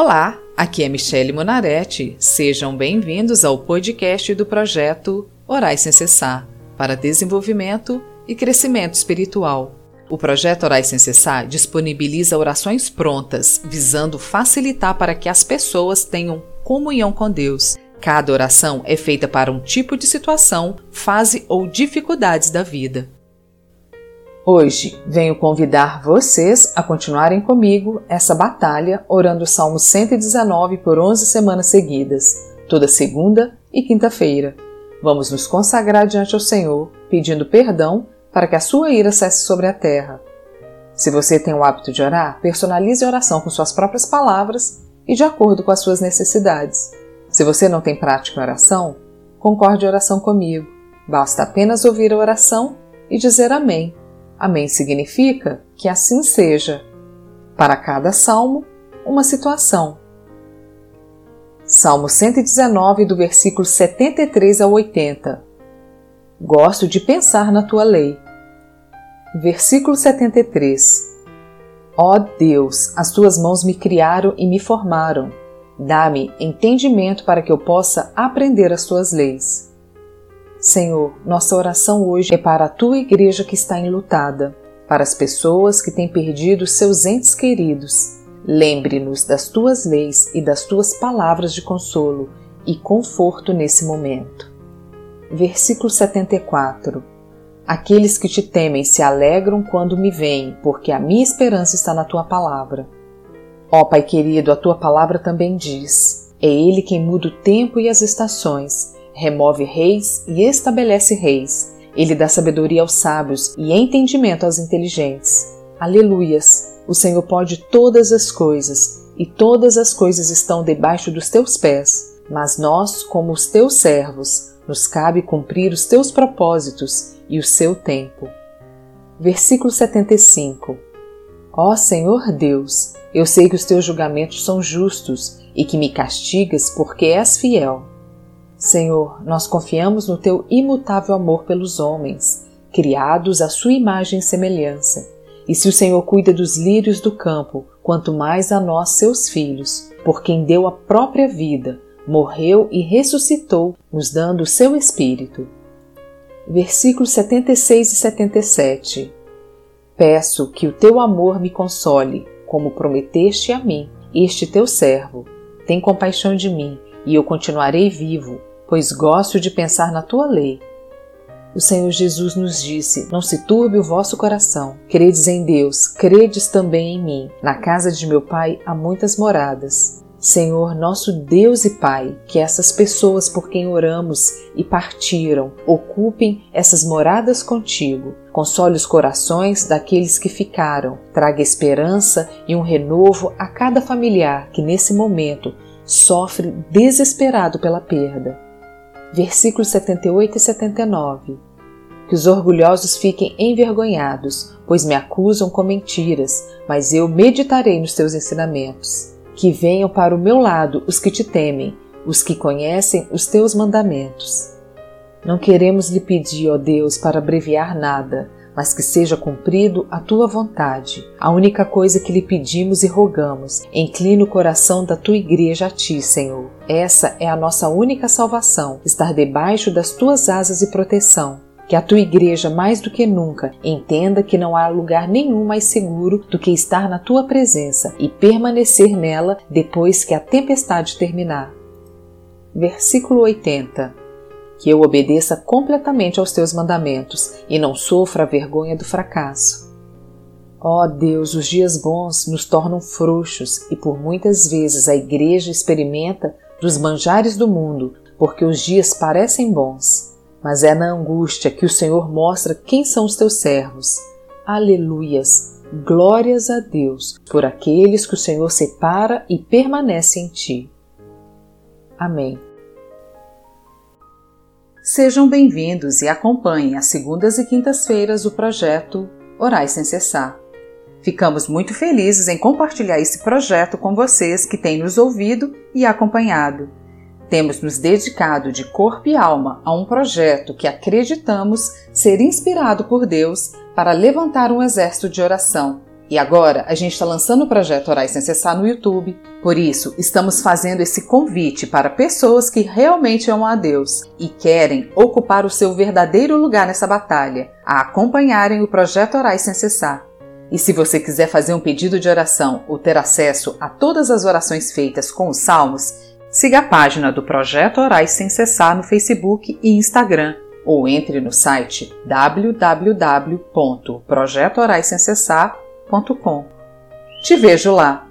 Olá, aqui é Michele Monaretti. Sejam bem-vindos ao podcast do Projeto Orai Sem Cessar, para desenvolvimento e crescimento espiritual. O Projeto Orai Sem Cessar disponibiliza orações prontas, visando facilitar para que as pessoas tenham comunhão com Deus. Cada oração é feita para um tipo de situação, fase ou dificuldades da vida. Hoje, venho convidar vocês a continuarem comigo essa batalha, orando o Salmo 119 por 11 semanas seguidas, toda segunda e quinta-feira. Vamos nos consagrar diante ao Senhor, pedindo perdão para que a sua ira cesse sobre a terra. Se você tem o hábito de orar, personalize a oração com suas próprias palavras e de acordo com as suas necessidades. Se você não tem prática em oração, concorde a oração comigo. Basta apenas ouvir a oração e dizer amém. Amém significa que assim seja. Para cada salmo, uma situação. Salmo 119, do versículo 73 ao 80. Gosto de pensar na tua lei. Versículo 73. Ó Deus, as tuas mãos me criaram e me formaram. Dá-me entendimento para que eu possa aprender as tuas leis. Senhor, nossa oração hoje é para a tua igreja que está enlutada, para as pessoas que têm perdido seus entes queridos. Lembre-nos das tuas leis e das tuas palavras de consolo e conforto nesse momento. Versículo 74. Aqueles que te temem se alegram quando me veem, porque a minha esperança está na tua palavra. Ó Pai querido, a Tua palavra também diz: é Ele quem muda o tempo e as estações, remove reis e estabelece reis. Ele dá sabedoria aos sábios e entendimento aos inteligentes. Aleluias! O Senhor pode todas as coisas, e todas as coisas estão debaixo dos Teus pés. Mas nós, como os Teus servos, nos cabe cumprir os Teus propósitos e o Seu tempo. Versículo 75. Ó Senhor Deus, eu sei que os teus julgamentos são justos e que me castigas porque és fiel. Senhor, nós confiamos no teu imutável amor pelos homens, criados à sua imagem e semelhança. E se o Senhor cuida dos lírios do campo, quanto mais a nós, seus filhos, por quem deu a própria vida, morreu e ressuscitou, nos dando o seu Espírito. Versículos 76 e 77. Peço que o teu amor me console, como prometeste a mim, este teu servo. Tem compaixão de mim, e eu continuarei vivo, pois gosto de pensar na tua lei. O Senhor Jesus nos disse: não se turbe o vosso coração. Credes em Deus, credes também em mim. Na casa de meu Pai há muitas moradas. Senhor, nosso Deus e Pai, que essas pessoas por quem oramos e partiram ocupem essas moradas contigo. Console os corações daqueles que ficaram. Traga esperança e um renovo a cada familiar que nesse momento sofre desesperado pela perda. Versículos 78 e 79. Que os orgulhosos fiquem envergonhados, pois me acusam com mentiras, mas eu meditarei nos teus ensinamentos. Que venham para o meu lado os que te temem, os que conhecem os teus mandamentos. Não queremos lhe pedir, ó Deus, para abreviar nada, mas que seja cumprido a tua vontade. A única coisa que lhe pedimos e rogamos, inclina o coração da tua igreja a ti, Senhor. Essa é a nossa única salvação, estar debaixo das tuas asas e proteção. Que a tua igreja, mais do que nunca, entenda que não há lugar nenhum mais seguro do que estar na tua presença e permanecer nela depois que a tempestade terminar. Versículo 80. Que eu obedeça completamente aos teus mandamentos e não sofra a vergonha do fracasso. Ó Deus, os dias bons nos tornam frouxos e por muitas vezes a igreja experimenta dos manjares do mundo, porque os dias parecem bons. Mas é na angústia que o Senhor mostra quem são os teus servos. Aleluias! Glórias a Deus por aqueles que o Senhor separa e permanece em ti. Amém. Sejam bem-vindos e acompanhem às segundas e quintas-feiras o projeto Orai Sem Cessar. Ficamos muito felizes em compartilhar esse projeto com vocês que têm nos ouvido e acompanhado. Temos nos dedicado de corpo e alma a um projeto que acreditamos ser inspirado por Deus para levantar um exército de oração, E agora a gente está lançando o Projeto Orai Sem Cessar no YouTube. Por isso, estamos fazendo esse convite para pessoas que realmente amam a Deus e querem ocupar o seu verdadeiro lugar nessa batalha, a acompanharem o Projeto Orai Sem Cessar. E se você quiser fazer um pedido de oração ou ter acesso a todas as orações feitas com os salmos, siga a página do Projeto Orai Sem Cessar no Facebook e Instagram, ou entre no site www.projetooraisemcessar.com. Te vejo lá!